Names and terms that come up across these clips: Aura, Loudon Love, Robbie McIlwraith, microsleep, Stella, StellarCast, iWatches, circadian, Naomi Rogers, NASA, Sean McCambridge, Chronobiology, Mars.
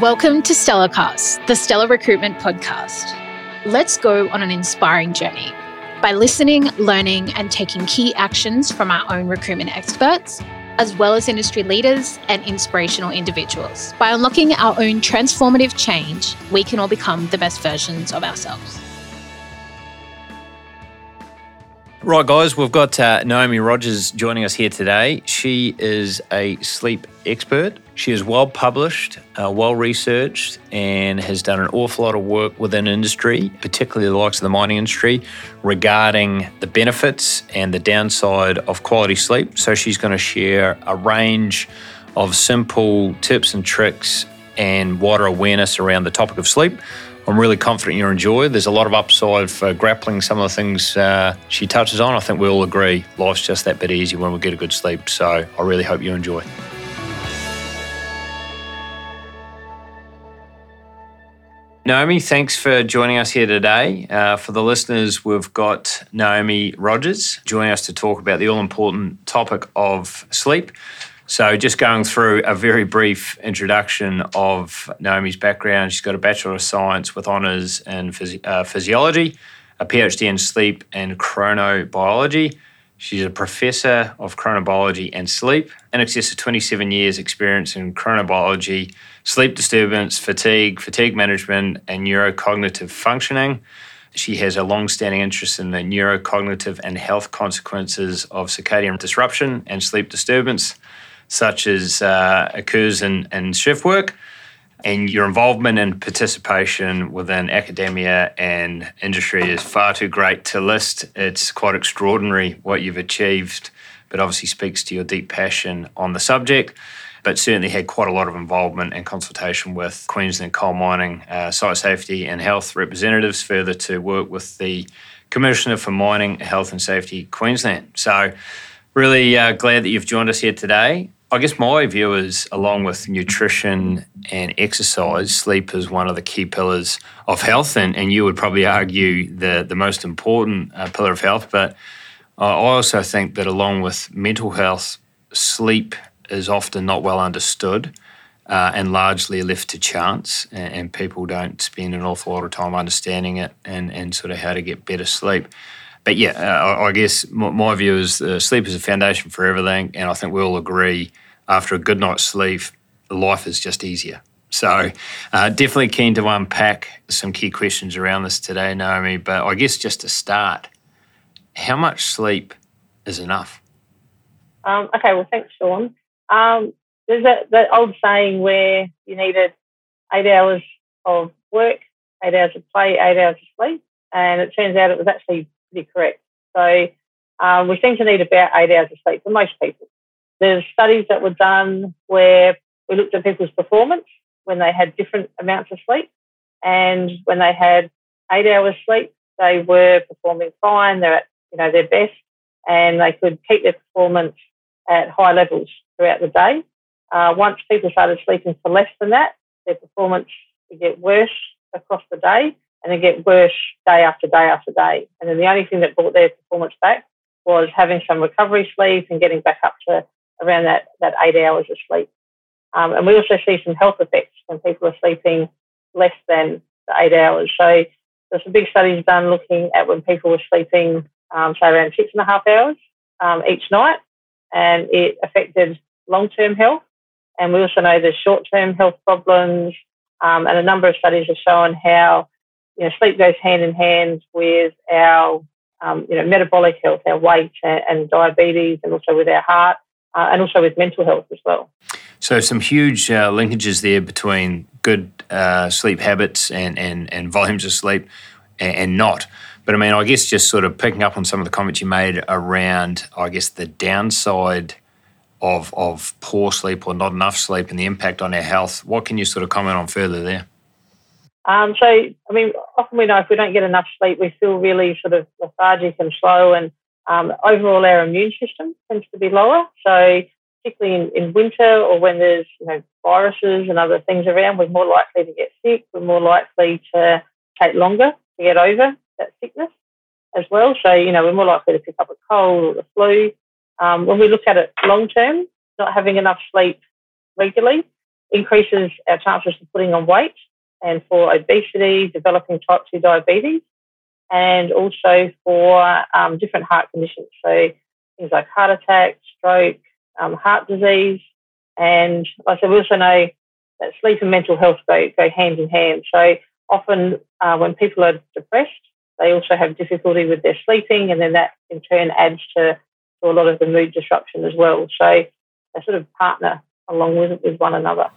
Welcome to StellarCast, the Stellar Recruitment Podcast. Let's go on an inspiring journey by listening, learning, and taking key actions from our own recruitment experts, as well as industry leaders and inspirational individuals. By unlocking our own transformative change, we can all become the best versions of ourselves. Right, guys, we've got Naomi Rogers joining us here today. She is a sleep expert. She is well-published, well-researched, and has done an awful lot of work within industry, particularly the likes of the mining industry, regarding the benefits and the downside of quality sleep. So she's going to share a range of simple tips and tricks and wider awareness around the topic of sleep. I'm really confident you'll enjoy. There's a lot of upside for grappling some of the things she touches on. I think we all agree life's just that bit easy when we get a good sleep. So I really hope you enjoy. Naomi, thanks for joining us here today. For the listeners, we've got Naomi Rogers joining us to talk about the all-important topic of sleep. So just going through a very brief introduction of Naomi's background. She's got a Bachelor of Science with honours in physiology, a PhD in sleep and chronobiology. She's a professor of chronobiology and sleep, in excess of 27 years experience in chronobiology, sleep disturbance, fatigue management, and neurocognitive functioning. She has a long-standing interest in the neurocognitive and health consequences of circadian disruption and sleep disturbance, such as occurs in shift work, and your involvement and participation within academia and industry is far too great to list. It's quite extraordinary what you've achieved, but obviously speaks to your deep passion on the subject, but certainly had quite a lot of involvement and consultation with Queensland coal mining, site safety and health representatives, further to work with the Commissioner for Mining, Health and Safety Queensland. So really glad that you've joined us here today. I guess my view is, along with nutrition and exercise, sleep is one of the key pillars of health, and you would probably argue the most important pillar of health. But I also think that along with mental health, sleep is often not well understood and largely left to chance, and people don't spend an awful lot of time understanding it and sort of how to get better sleep. But yeah, I guess my view is sleep is a foundation for everything, and I think we all agree after a good night's sleep, life is just easier. So definitely keen to unpack some key questions around this today, Naomi, but I guess just to start, how much sleep is enough? Okay, well, thanks, Sean. There's that old saying where you needed 8 hours of work, 8 hours of play, 8 hours of sleep, and it turns out it was actually correct. So we seem to need about 8 hours of sleep for most people. There's studies that were done where we looked at people's performance when they had different amounts of sleep, and when they had 8 hours sleep, they were performing fine. They're at their best, and they could keep their performance at high levels throughout the day. Once people started sleeping for less than that, their performance would get worse across the day, and they get worse day after day after day. And then the only thing that brought their performance back was having some recovery sleep and getting back up to around that 8 hours of sleep. And we also see some health effects when people are sleeping less than the 8 hours. So there's some big studies done looking at when people were sleeping, say around 6.5 hours each night, and it affected long-term health. And we also know there's short-term health problems, and a number of studies have shown how sleep goes hand in hand with our, metabolic health, our weight and diabetes, and also with our heart, and also with mental health as well. So some huge linkages there between good sleep habits and volumes of sleep and not. But I mean, I guess just sort of picking up on some of the comments you made around, I guess, the downside of poor sleep or not enough sleep and the impact on our health. What can you sort of comment on further there? So, I mean, often we know if we don't get enough sleep, we feel really sort of lethargic and slow, and overall our immune system tends to be lower. So particularly in winter, or when there's, viruses and other things around, we're more likely to get sick. We're more likely to take longer to get over that sickness as well. So, we're more likely to pick up a cold or the flu. When we look at it long term, not having enough sleep regularly increases our chances of putting on weight and for obesity, developing type 2 diabetes, and also for different heart conditions. So things like heart attack, stroke, heart disease. And I said, we also know that sleep and mental health go hand in hand. So often when people are depressed, they also have difficulty with their sleeping, and then that in turn adds to a lot of the mood disruption as well. So they sort of partner along with one another.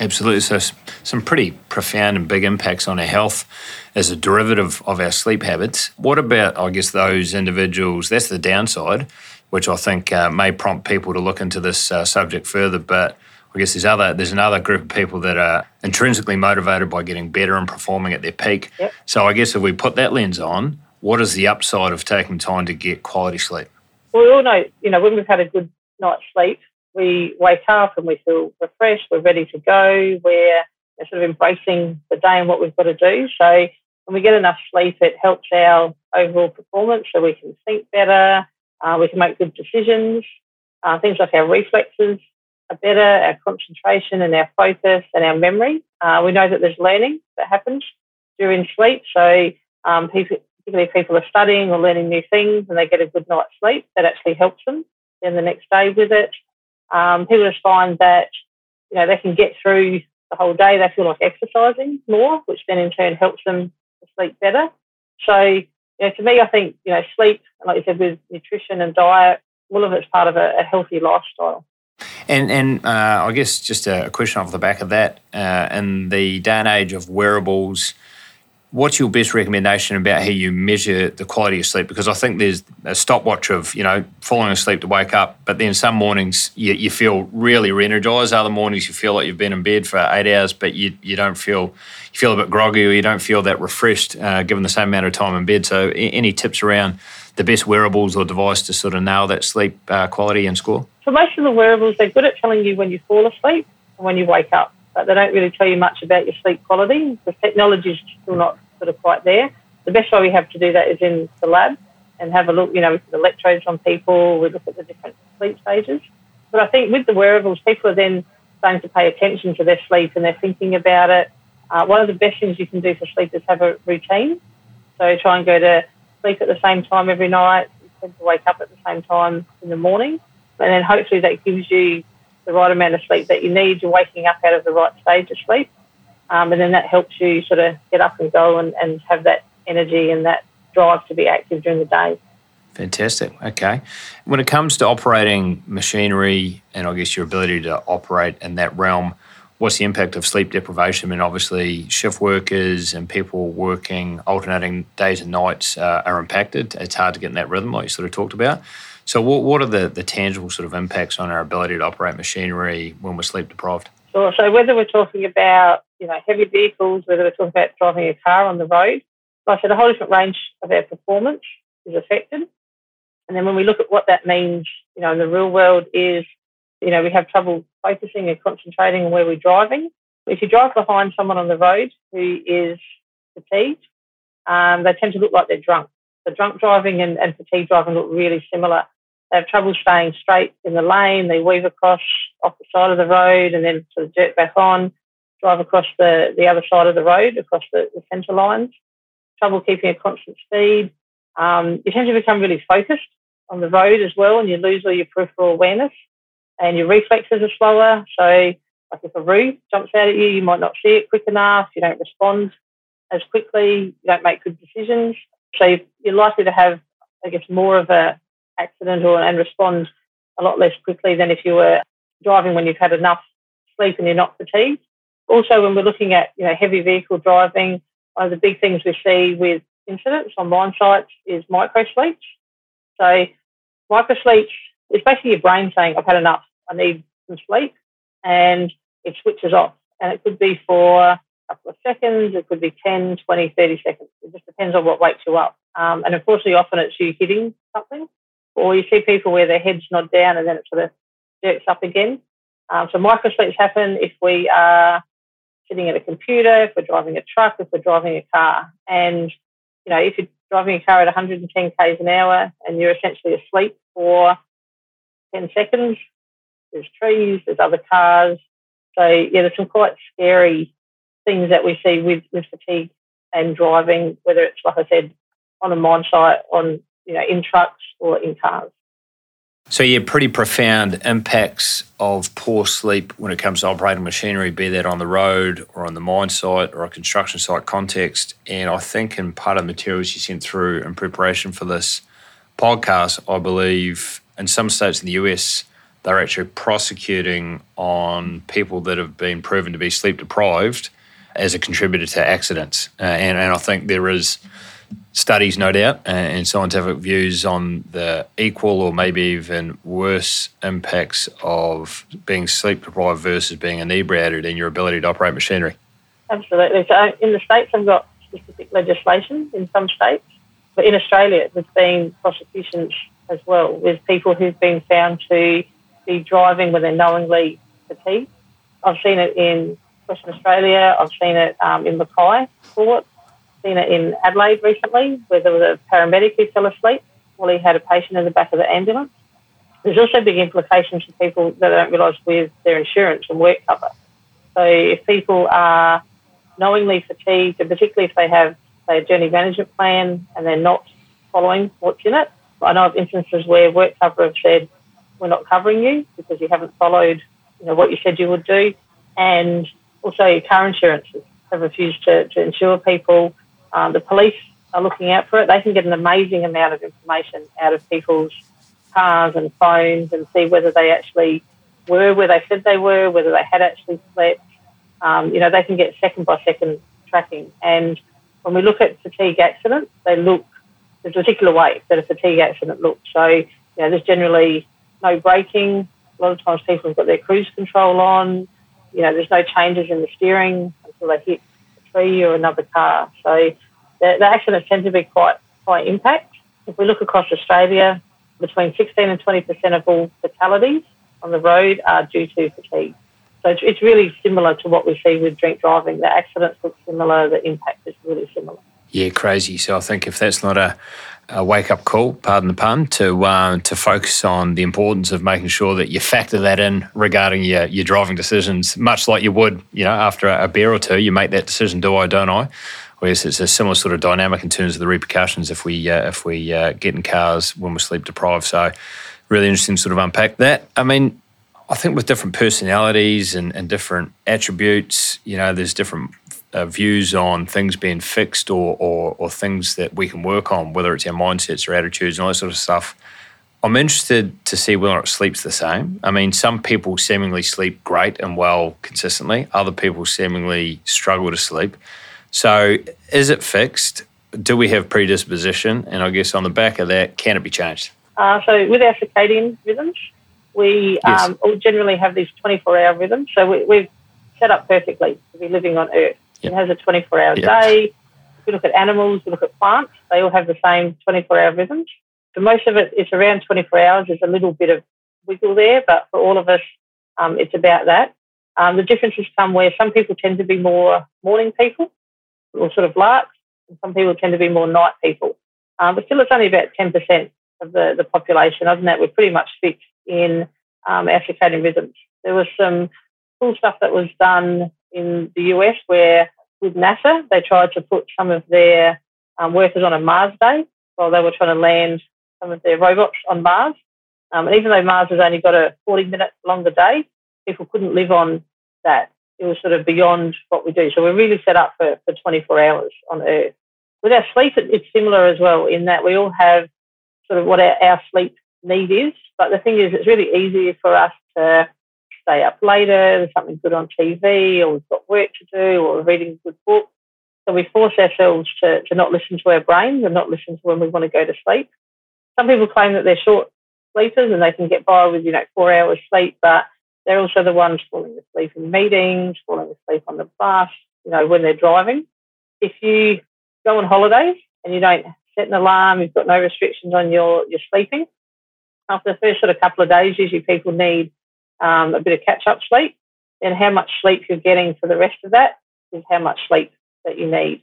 Absolutely. So some pretty profound and big impacts on our health as a derivative of our sleep habits. What about, I guess, those individuals? That's the downside, which I think may prompt people to look into this subject further. But I guess there's another group of people that are intrinsically motivated by getting better and performing at their peak. Yep. So I guess if we put that lens on, what is the upside of taking time to get quality sleep? Well, we all know, when we've had a good night's sleep, we wake up and we feel refreshed, we're ready to go, we're sort of embracing the day and what we've got to do. So when we get enough sleep, it helps our overall performance, so we can think better, we can make good decisions, things like our reflexes are better, our concentration and our focus and our memory. We know that there's learning that happens during sleep, so particularly if people are studying or learning new things and they get a good night's sleep, that actually helps them then the next day with it. People just find that, they can get through the whole day. They feel like exercising more, which then in turn helps them to sleep better. So, to me, I think, sleep, and like you said, with nutrition and diet, all of it's part of a healthy lifestyle. And I guess just a question off the back of that, in the day and age of wearables, what's your best recommendation about how you measure the quality of sleep? Because I think there's a stopwatch of, falling asleep to wake up, but then some mornings you feel really re-energised, other mornings you feel like you've been in bed for 8 hours, but you don't feel, you feel a bit groggy, or you don't feel that refreshed given the same amount of time in bed. So any tips around the best wearables or device to sort of nail that sleep quality and score? So most of the wearables, they're good at telling you when you fall asleep and when you wake up, but they don't really tell you much about your sleep quality. The technology's still not sort of quite there. The best way we have to do that is in the lab and have a look, we put electrodes on people, we look at the different sleep stages. But I think with the wearables, people are then starting to pay attention to their sleep and they're thinking about it. One of the best things you can do for sleep is have a routine. So try and go to sleep at the same time every night, you tend to wake up at the same time in the morning, and then hopefully that gives you the right amount of sleep that you need. You're waking up out of the right stage of sleep. And then that helps you sort of get up and go and have that energy and that drive to be active during the day. Fantastic. Okay. When it comes to operating machinery and I guess your ability to operate in that realm, what's the impact of sleep deprivation? I mean, obviously shift workers and people working alternating days and nights are impacted. It's hard to get in that rhythm like you sort of talked about. So what are the tangible sort of impacts on our ability to operate machinery when we're sleep deprived? Sure. So whether we're talking about, heavy vehicles, whether we're talking about driving a car on the road, like I said, a whole different range of our performance is affected. And then when we look at what that means, in the real world is, we have trouble focusing and concentrating on where we're driving. If you drive behind someone on the road who is fatigued, they tend to look like they're drunk. So drunk driving and fatigue driving look really similar. They have trouble staying straight in the lane. They weave across off the side of the road and then sort of jerk back on, drive across the other side of the road, across the centre lines. Trouble keeping a constant speed. You tend to become really focused on the road as well, and you lose all your peripheral awareness and your reflexes are slower. So like if a roo jumps out at you, you might not see it quick enough. You don't respond as quickly. You don't make good decisions. So you're likely to have, I guess, more of an accident and respond a lot less quickly than if you were driving when you've had enough sleep and you're not fatigued. Also, when we're looking at, heavy vehicle driving, one of the big things we see with incidents on mine sites is microsleeps. So microsleeps is basically your brain saying, I've had enough, I need some sleep, and it switches off. And it could be for couple of seconds, it could be 10, 20, 30 seconds. It just depends on what wakes you up. And unfortunately, often it's you hitting something, or you see people where their heads nod down and then it sort of jerks up again. So microsleeps happen if we are sitting at a computer, if we're driving a truck, if we're driving a car. And, if you're driving a car at 110 k's an hour and you're essentially asleep for 10 seconds, there's trees, there's other cars, So, yeah, there's some quite scary things that we see with fatigue and driving, whether it's, like I said, on a mine site, on, you know, in trucks or in cars. So, yeah, pretty profound impacts of poor sleep when it comes to operating machinery, be that on the road or on the mine site or a construction site context. And I think in part of the materials you sent through in preparation for this podcast, I believe in some states in the US, they're actually prosecuting on people that have been proven to be sleep deprived as a contributor to accidents. And I think there is studies, no doubt, and scientific views on the equal or maybe even worse impacts of being sleep deprived versus being inebriated in your ability to operate machinery. Absolutely. So in the States, I've got specific legislation in some states, but in Australia, there's been prosecutions as well with people who've been found to be driving when they're knowingly fatigued. I've seen it in Western Australia. I've seen it in Mackay Court. I've seen it in Adelaide recently, where there was a paramedic who fell asleep while he had a patient in the back of the ambulance. There's also big implications for people that don't realise with their insurance and work cover. So if people are knowingly fatigued, and particularly if they have a journey management plan and they're not following what's in it, I know of instances where work cover have said, we're not covering you because you haven't followed, you know, what you said you would do. And also your car insurances have refused to insure people. The police are looking out for it. They can get an amazing amount of information out of people's cars and phones and see whether they actually were where they said they were, whether they had actually slept. You know, they can get second-by-second tracking. And when we look at fatigue accidents, they look the particular way that a fatigue accident looks. So, you know, there's generally no braking. A lot of times people have got their cruise control on. You know, there's no changes in the steering until they hit a tree or another car. So the accidents tend to be quite high impact. If we look across Australia, between 16 and 20% of all fatalities on the road are due to fatigue. So it's really similar to what we see with drink driving. The accidents look similar. The impact is really similar. Yeah, crazy. So I think if that's not a wake-up call, pardon the pun, to focus on the importance of making sure that you factor that in regarding your driving decisions, much like you would, you know, after a beer or two, you make that decision, do I, don't I? Whereas it's a similar sort of dynamic in terms of the repercussions if we get in cars when we're sleep-deprived. So really interesting to sort of unpack that. I mean, I think with different personalities and different attributes, you know, there's different views on things being fixed or things that we can work on, whether it's our mindsets or attitudes and all that sort of stuff. I'm interested to see whether or not sleep's the same. I mean, some people seemingly sleep great and well consistently. Other people seemingly struggle to sleep. So is it fixed? Do we have predisposition? And I guess on the back of that, can it be changed? So with our circadian rhythms, we all generally have these 24-hour rhythms. So we've set up perfectly to be living on Earth. It has a 24-hour day. If you look at animals, you look at plants, they all have the same 24-hour rhythms. For most of it, it's around 24 hours. There's a little bit of wiggle there, but for all of us, it's about that. The difference is somewhere some people tend to be more morning people or sort of larks, and some people tend to be more night people. But still, it's only about 10% of the population. Other than that, we're pretty much fixed in our circadian rhythms. There was some cool stuff that was done in the US where with NASA, they tried to put some of their workers on a Mars day while they were trying to land some of their robots on Mars. And even though Mars has only got a 40-minute longer day, people couldn't live on that. It was sort of beyond what we do. So we're really set up for 24 hours on Earth. With our sleep, it's similar as well in that we all have sort of what our sleep need is. But the thing is, it's really easy for us to stay up later, there's something good on TV, or we've got work to do, or we're reading a good book. So we force ourselves to not listen to our brains and not listen to when we want to go to sleep. Some people claim that they're short sleepers and they can get by with, you know, 4 hours sleep, but they're also the ones falling asleep in meetings, falling asleep on the bus, you know, when they're driving. If you go on holidays and you don't set an alarm, you've got no restrictions on your sleeping, after the first sort of couple of days, usually people need a bit of catch-up sleep, and how much sleep you're getting for the rest of that is how much sleep that you need.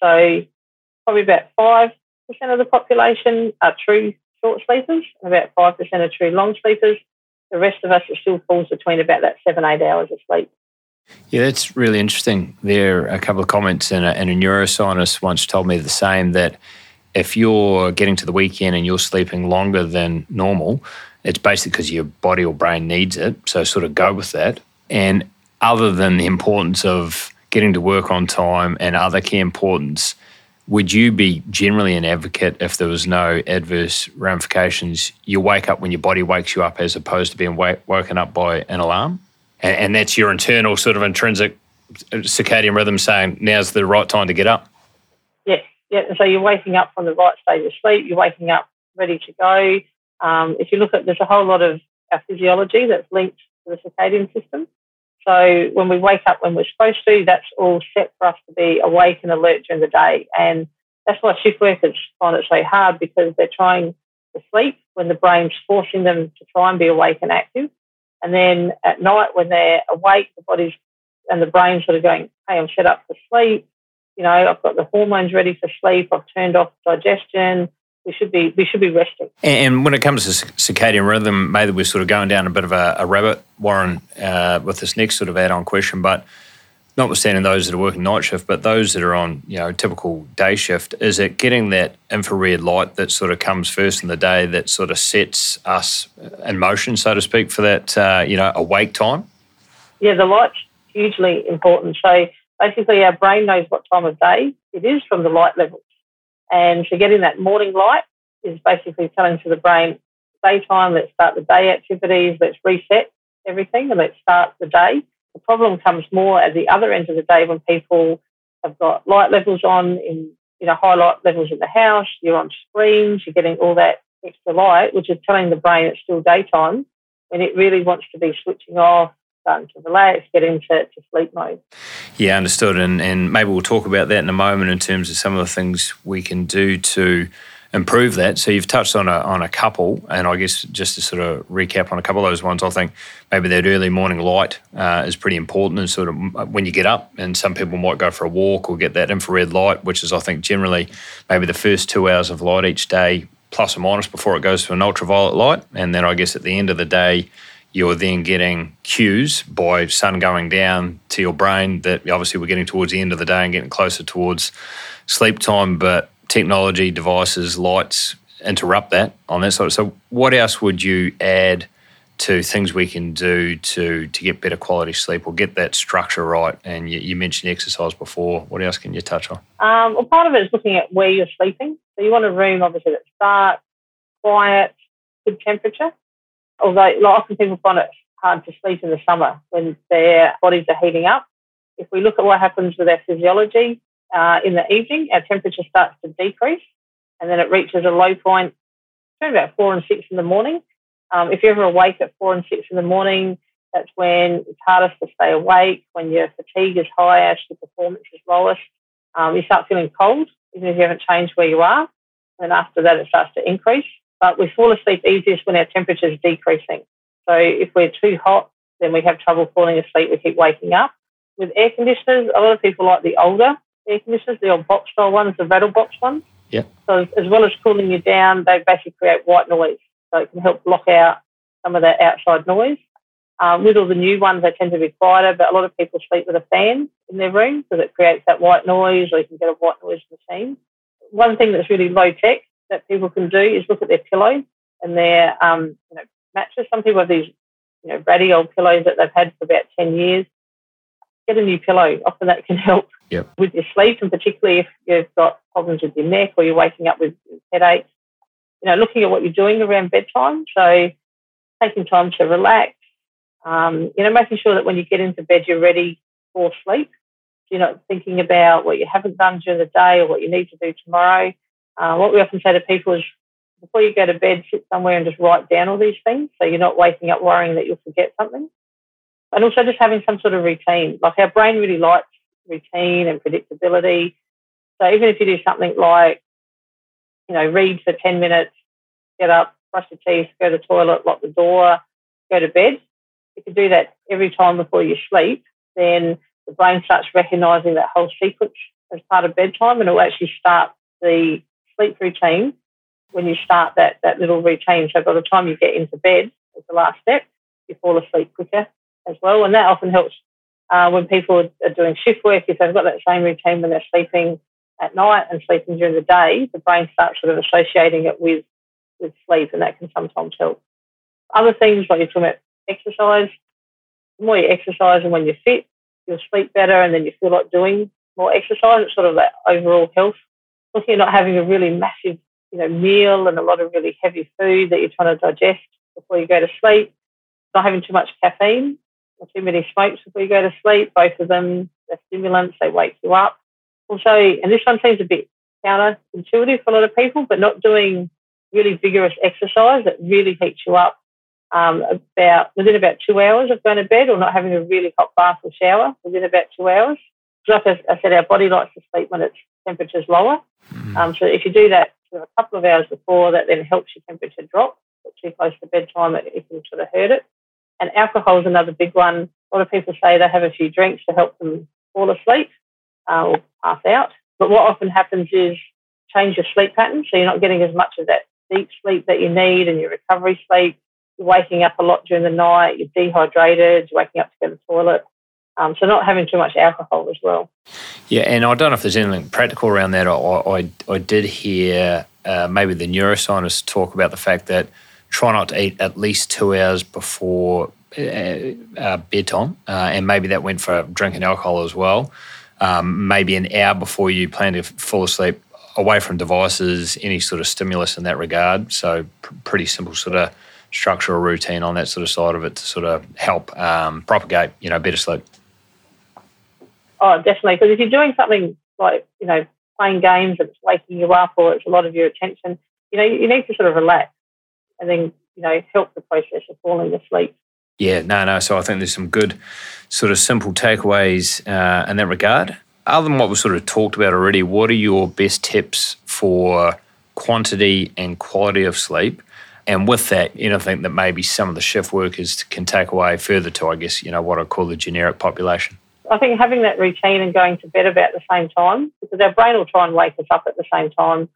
So probably about 5% of the population are true short sleepers and about 5% are true long sleepers. The rest of us, it still falls between about that 7-8 hours of sleep. Yeah, that's really interesting. There are a couple of comments, and a neuroscientist once told me the same, that if you're getting to the weekend and you're sleeping longer than normal, it's basically because your body or brain needs it, so sort of go with that. And other than the importance of getting to work on time and other key importance, would you be generally an advocate if there was no adverse ramifications? You wake up when your body wakes you up as opposed to being woken up by an alarm? And that's your internal sort of intrinsic circadian rhythm saying now's the right time to get up. Yes. Yeah. So you're waking up from the right stage of sleep. You're waking up ready to go. If you look at, there's a whole lot of our physiology that's linked to the circadian system. So when we wake up when we're supposed to, that's all set for us to be awake and alert during the day. And that's why shift workers find it so hard, because they're trying to sleep when the brain's forcing them to try and be awake and active. And then at night when they're awake, the body's and the brain's sort of going, hey, I'm set up for sleep. You know, I've got the hormones ready for sleep. I've turned off digestion. We should be resting. And when it comes to circadian rhythm, maybe we're sort of going down a bit of a rabbit warren with this next sort of add-on question, but notwithstanding those that are working night shift, but those that are on, you know, typical day shift, is it getting that infrared light that sort of comes first in the day that sort of sets us in motion, so to speak, for that, awake time? Yeah, the light's hugely important. So basically our brain knows what time of day it is from the light levels. And so getting that morning light is basically telling to the brain, daytime, let's start the day activities, let's reset everything and let's start the day. The problem comes more at the other end of the day when people have got light levels on, in, you know, high light levels in the house, you're on screens, you're getting all that extra light, which is telling the brain it's still daytime when it really wants to be switching off, starting to relax, get into sleep mode. Yeah, understood. And maybe we'll talk about that in a moment in terms of some of the things we can do to improve that. So you've touched on a couple, and I guess just to sort of recap on a couple of those ones, I think maybe that early morning light is pretty important, and sort of when you get up, and some people might go for a walk or get that infrared light, which is, I think, generally maybe the first 2 hours of light each day, plus or minus, before it goes to an ultraviolet light. And then I guess at the end of the day, you're then getting cues by sun going down to your brain that obviously we're getting towards the end of the day and getting closer towards sleep time, but technology, devices, lights interrupt that on that side. So what else would you add to things we can do to get better quality sleep or get that structure right? And you mentioned exercise before. What else can you touch on? Well, part of it is looking at where you're sleeping. So you want a room, obviously, that's dark, quiet, good temperature. Although often people find it hard to sleep in the summer when their bodies are heating up. If we look at what happens with our physiology, in the evening, our temperature starts to decrease and then it reaches a low point between about 4 and 6 in the morning. If you're ever awake at 4 and 6 in the morning, that's when it's hardest to stay awake, when your fatigue is highest, your performance is lowest. You start feeling cold, even if you haven't changed where you are. And after that, it starts to increase. But we fall asleep easiest when our temperature is decreasing. So if we're too hot, then we have trouble falling asleep. We keep waking up. With air conditioners, a lot of people like the older air conditioners, the old box-style ones, the rattle-box ones. Yeah. So as well as cooling you down, they basically create white noise. So it can help block out some of that outside noise. With all the new ones, they tend to be quieter, but a lot of people sleep with a fan in their room because it creates that white noise, or you can get a white noise machine. One thing that's really low-tech that people can do is look at their pillow and their mattress. Some people have these, ratty old pillows that they've had for about 10 years. Get a new pillow. Often that can help with your sleep, and particularly if you've got problems with your neck or you're waking up with headaches. Looking at what you're doing around bedtime. So taking time to relax. Making sure that when you get into bed, you're ready for sleep. You're not thinking about what you haven't done during the day or what you need to do tomorrow. What we often say to people is, before you go to bed, sit somewhere and just write down all these things so you're not waking up worrying that you'll forget something. And also just having some sort of routine. Like, our brain really likes routine and predictability. So even if you do something like, read for 10 minutes, get up, brush your teeth, go to the toilet, lock the door, go to bed, if you do that every time before you sleep, then the brain starts recognising that whole sequence as part of bedtime, and it will actually start the sleep routine when you start that little routine. So by the time you get into bed, it's the last step, you fall asleep quicker as well. And that often helps when people are doing shift work. If they've got that same routine when they're sleeping at night and sleeping during the day, the brain starts sort of associating it with sleep, and that can sometimes help. Other things, like you're talking about exercise, the more you exercise and when you're fit, you'll sleep better, and then you feel like doing more exercise. It's sort of that overall health. Looking at not having a really massive, meal and a lot of really heavy food that you're trying to digest before you go to sleep. Not having too much caffeine or too many smokes before you go to sleep. Both of them, they're stimulants, they wake you up. Also, and this one seems a bit counterintuitive for a lot of people, but not doing really vigorous exercise that really heats you up within about 2 hours of going to bed, or not having a really hot bath or shower within about 2 hours. Like I said, our body likes to sleep when its temperature's lower. So if you do that sort of a couple of hours before, that then helps your temperature drop. But too close to bedtime, it can sort of hurt it. And alcohol is another big one. A lot of people say they have a few drinks to help them fall asleep or pass out. But what often happens is change your sleep pattern, so you're not getting as much of that deep sleep that you need and your recovery sleep. You're waking up a lot during the night, you're dehydrated, you're waking up to go to the toilet. So not having too much alcohol as well. Yeah, and I don't know if there's anything practical around that. I did hear maybe the neuroscientists talk about the fact that try not to eat at least 2 hours before bedtime, and maybe that went for drinking alcohol as well. Maybe an hour before you plan to fall asleep, away from devices, any sort of stimulus in that regard. So pretty simple sort of structural routine on that sort of side of it to sort of help propagate, better sleep. Oh, definitely. Because if you're doing something like, playing games that's waking you up or it's a lot of your attention, you need to sort of relax and then, help the process of falling asleep. Yeah, no. So I think there's some good sort of simple takeaways in that regard. Other than what we've sort of talked about already, what are your best tips for quantity and quality of sleep? And with that, anything that maybe some of the shift workers can take away further to, I guess, what I call the generic population? I think having that routine and going to bed about the same time, because our brain will try and wake us up at the same time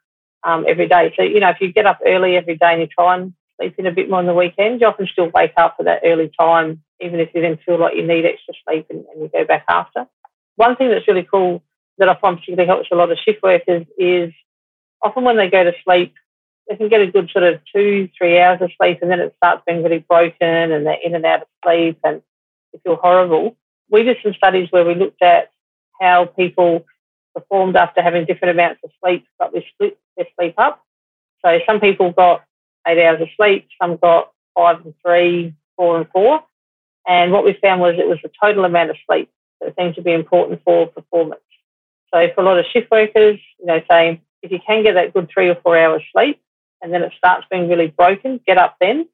every day. So, if you get up early every day and you try and sleep in a bit more on the weekend, you often still wake up at that early time, even if you then feel like you need extra sleep and you go back after. One thing that's really cool that I find particularly helps a lot of shift workers is often when they go to sleep, they can get a good sort of 2-3 hours of sleep, and then it starts being really broken and they're in and out of sleep and they feel horrible. We did some studies where we looked at how people performed after having different amounts of sleep, but we split their sleep up. So some people got 8 hours of sleep, some got 5 and 3, 4 and 4. And what we found was it was the total amount of sleep that seemed to be important for performance. So for a lot of shift workers, saying if you can get that good 3 or 4 hours sleep, and then it starts being really broken, get up then,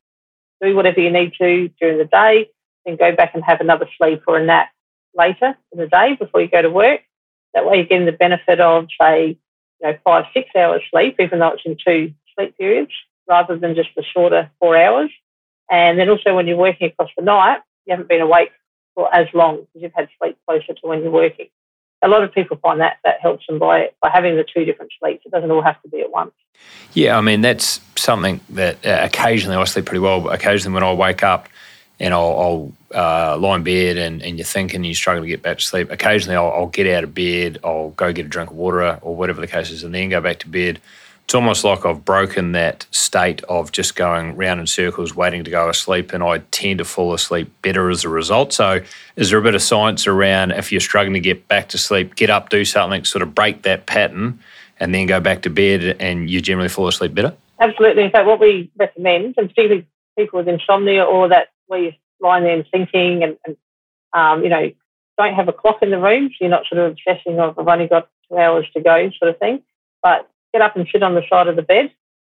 do whatever you need to during the day, then go back and have another sleep or a nap later in the day before you go to work. That way you're getting the benefit of, say, 5-6 hours sleep, even though it's in 2 sleep periods, rather than just the shorter 4 hours. And then also when you're working across the night, you haven't been awake for as long because you've had sleep closer to when you're working. A lot of people find that helps them by having the 2 different sleeps. It doesn't all have to be at once. Yeah, I mean, that's something that occasionally I sleep pretty well, but occasionally when I wake up and I'll lie in bed and you're thinking and you struggle to get back to sleep, occasionally I'll get out of bed, I'll go get a drink of water or whatever the case is and then go back to bed. It's almost like I've broken that state of just going round in circles, waiting to go asleep, and I tend to fall asleep better as a result. So is there a bit of science around if you're struggling to get back to sleep, get up, do something, sort of break that pattern and then go back to bed and you generally fall asleep better? Absolutely. In fact, what we recommend, and particularly people with insomnia or that where you're lying there and thinking and don't have a clock in the room, so you're not sort of obsessing of I've only got 2 hours to go sort of thing, but get up and sit on the side of the bed.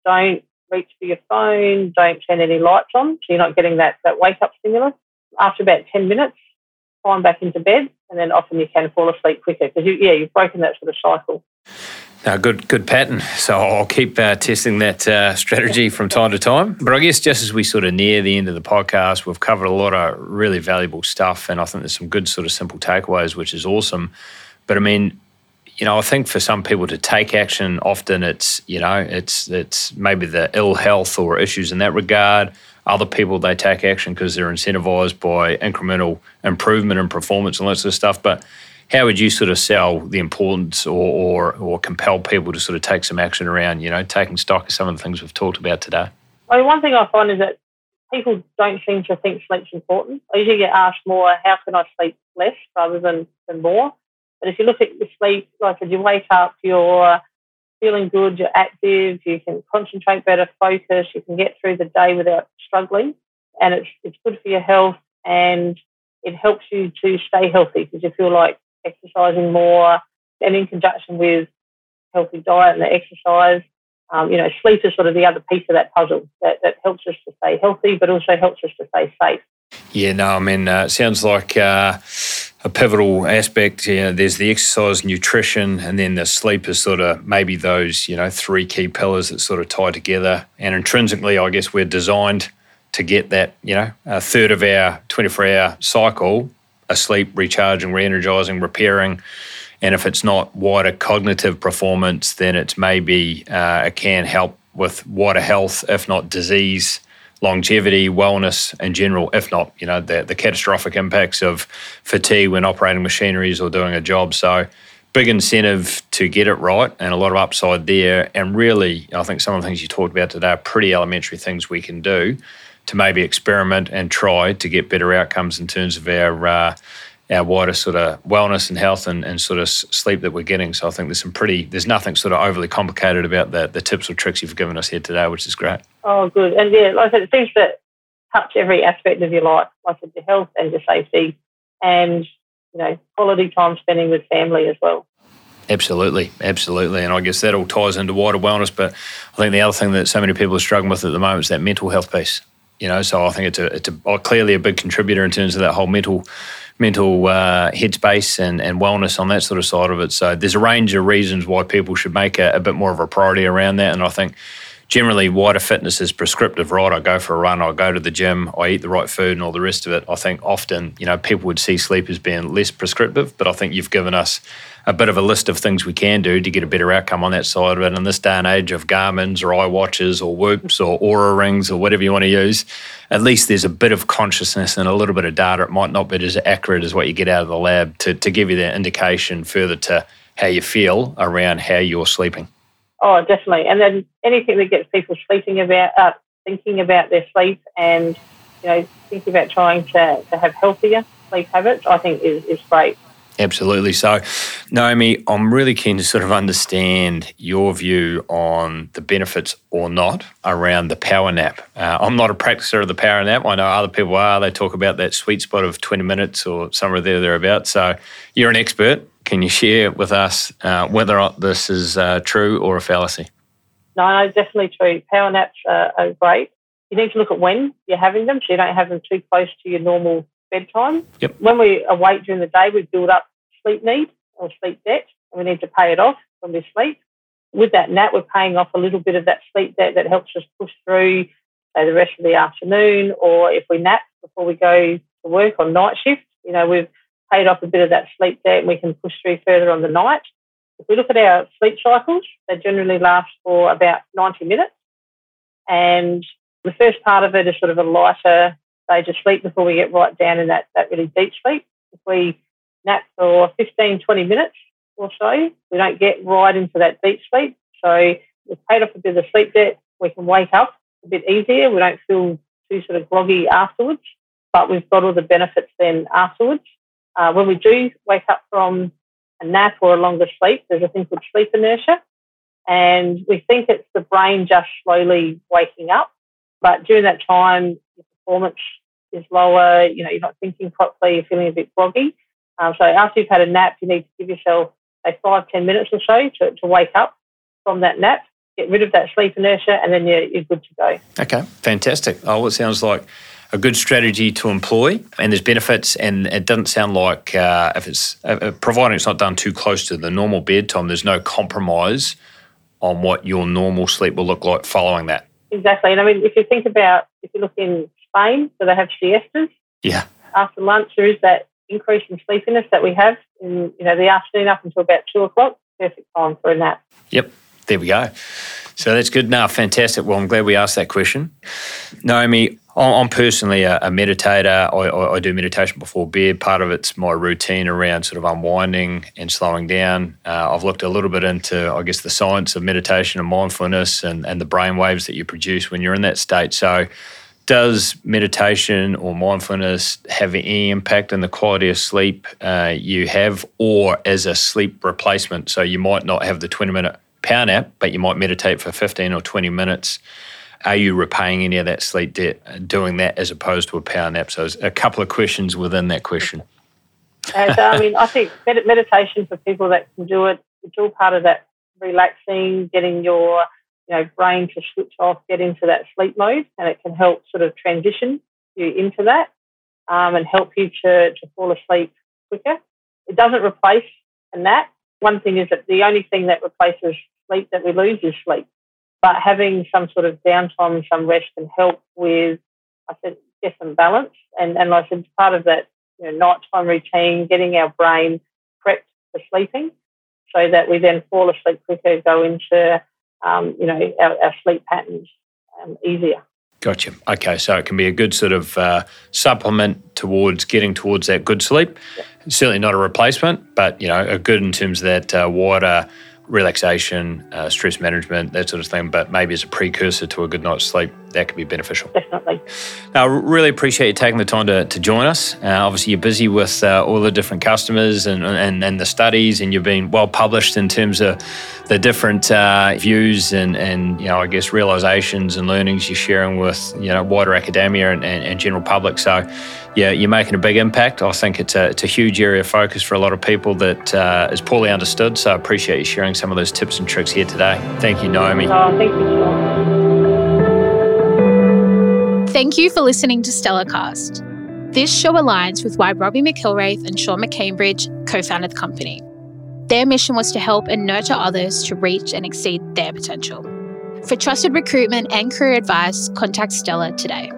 Don't reach for your phone. Don't turn any lights on, so you're not getting that wake-up stimulus. After about 10 minutes, climb back into bed, and then often you can fall asleep quicker because, you've broken that sort of cycle. No, good pattern. So I'll keep testing that strategy from time to time. But I guess just as we sort of near the end of the podcast, we've covered a lot of really valuable stuff, and I think there's some good sort of simple takeaways, which is awesome. But, I mean, I think for some people to take action, often it's maybe the ill health or issues in that regard. other people, they take action because they're incentivized by incremental improvement and performance and that sort of stuff. But how would you sort of sell the importance or compel people to sort of take some action around, you know, taking stock of some of the things we've talked about today? Well, one thing I find is that people don't seem to think sleep's important. I usually get asked more, how can I sleep less rather than more? But if you look at your sleep, like if you wake up, you're feeling good, you're active, you can concentrate better, focus, you can get through the day without struggling, and it's good for your health, and it helps you to stay healthy because you feel like exercising more, and in conjunction with healthy diet and the exercise, you know, sleep is sort of the other piece of that puzzle that helps us to stay healthy but also helps us to stay safe. Yeah, no, I mean, it sounds like a pivotal aspect. You know, there's the exercise, nutrition, and then the sleep is sort of maybe those, you know, three key pillars that sort of tie together. And intrinsically, I guess we're designed to get that, you know, a third of our 24-hour cycle asleep, recharging, re-energising, repairing. And if it's not wider cognitive performance, then it's maybe it can help with wider health, if not disease, longevity, wellness in general, if not, you know, the catastrophic impacts of fatigue when operating machineries or doing a job. So big incentive to get it right and a lot of upside there. And really, I think some of the things you talked about today are pretty elementary things we can do to maybe experiment and try to get better outcomes in terms of our wider sort of wellness and health and sort of sleep that we're getting. So I think there's nothing sort of overly complicated about the tips or tricks you've given us here today, which is great. Oh, good. And yeah, like I said, it seems to touch every aspect of your life, like your health and your safety and, you know, quality time spending with family as well. Absolutely, absolutely. And I guess that all ties into wider wellness, but I think the other thing that so many people are struggling with at the moment is that mental health piece. You know, so I think it's clearly a big contributor in terms of that whole mental headspace and wellness on that sort of side of it. So there's a range of reasons why people should make a bit more of a priority around that. And I think generally wider fitness is prescriptive, right? I go for a run, I go to the gym, I eat the right food and all the rest of it. I think often, you know, people would see sleep as being less prescriptive, but I think you've given us a bit of a list of things we can do to get a better outcome on that side of it. In this day and age of Garmin's or iWatches or Whoops or Aura rings or whatever you want to use, at least there's a bit of consciousness and a little bit of data. It might not be as accurate as what you get out of the lab to give you that indication further to how you feel around how you're sleeping. Oh, definitely. And then anything that gets people thinking about their sleep and, you know, thinking about trying to have healthier sleep habits, I think is great. Absolutely. So, Naomi, I'm really keen to sort of understand your view on the benefits or not around the power nap. I'm not a practicer of the power nap. I know other people are. They talk about that sweet spot of 20 minutes or somewhere thereabouts. So you're an expert. Can you share with us whether or not this is true or a fallacy? No, definitely true. Power naps are great. You need to look at when you're having them so you don't have them too close to your normal bedtime. Yep. When we're awake during the day, we build up sleep need or sleep debt, and we need to pay it off when we sleep. With that nap, we're paying off a little bit of that sleep debt that helps us push through the rest of the afternoon, or if we nap before we go to work on night shift, you know, we've paid off a bit of that sleep debt and we can push through further on the night. If we look at our sleep cycles, they generally last for about 90 minutes. And the first part of it is sort of a lighter stage of sleep before we get right down in that really deep sleep. If we nap for 15, 20 minutes or so, we don't get right into that deep sleep. So we've paid off a bit of the sleep debt. We can wake up a bit easier. We don't feel too sort of groggy afterwards, but we've got all the benefits then afterwards. When we do wake up from a nap or a longer sleep, there's a thing called sleep inertia, and we think it's the brain just slowly waking up. But during that time, your performance is lower, you know, you're not thinking properly, you're feeling a bit groggy. So after you've had a nap, you need to give yourself, say, 5-10 minutes or so to wake up from that nap, get rid of that sleep inertia, and then you're good to go. Okay, fantastic. Oh, it sounds like a good strategy to employ, and there's benefits, and it doesn't sound like if it's providing it's not done too close to the normal bedtime, there's no compromise on what your normal sleep will look like following that. Exactly. And I mean, if you look in Spain, so they have siestas. Yeah. After lunch, there is that increase in sleepiness that we have in, you know, the afternoon up until about 2:00, perfect time for a nap. Yep. There we go. So that's good. No, fantastic. Well, I'm glad we asked that question. Naomi, I'm personally a meditator. I do meditation before bed. Part of it's my routine around sort of unwinding and slowing down. I've looked a little bit into, I guess, the science of meditation and mindfulness and the brain waves that you produce when you're in that state. So does meditation or mindfulness have any impact on the quality of sleep you have, or as a sleep replacement? So you might not have the 20-minute power nap, but you might meditate for 15 or 20 minutes. Are you repaying any of that sleep debt doing that as opposed to a power nap? So there's a couple of questions within that question. And I mean, I think meditation for people that can do it, it's all part of that relaxing, getting your brain to switch off, get into that sleep mode, and it can help sort of transition you into that and help you to fall asleep quicker. It doesn't replace a nap. One thing is that the only thing that replaces sleep that we lose is sleep. But having some sort of downtime, some rest can help with, I said, get some balance. And like I said, part of that nighttime routine, getting our brain prepped for sleeping so that we then fall asleep quicker, go into our sleep patterns easier. Gotcha. Okay, so it can be a good sort of supplement towards getting towards that good sleep. Yeah. Certainly not a replacement, but a good in terms of that wider relaxation, stress management, that sort of thing, but maybe as a precursor to a good night's sleep, that could be beneficial. Definitely. I really appreciate you taking the time to join us. Obviously, you're busy with all the different customers and the studies, and you've been well published in terms of the different views and I guess realizations and learnings you're sharing with wider academia and general public. So yeah, you're making a big impact. I think it's a huge area of focus for a lot of people that is poorly understood. So I appreciate you sharing some of those tips and tricks here today. Thank you, Naomi. Oh, thank you. Thank you for listening to StellarCast. This show aligns with why Robbie McIlwraith and Sean McCambridge co-founded the company. Their mission was to help and nurture others to reach and exceed their potential. For trusted recruitment and career advice, contact Stella today.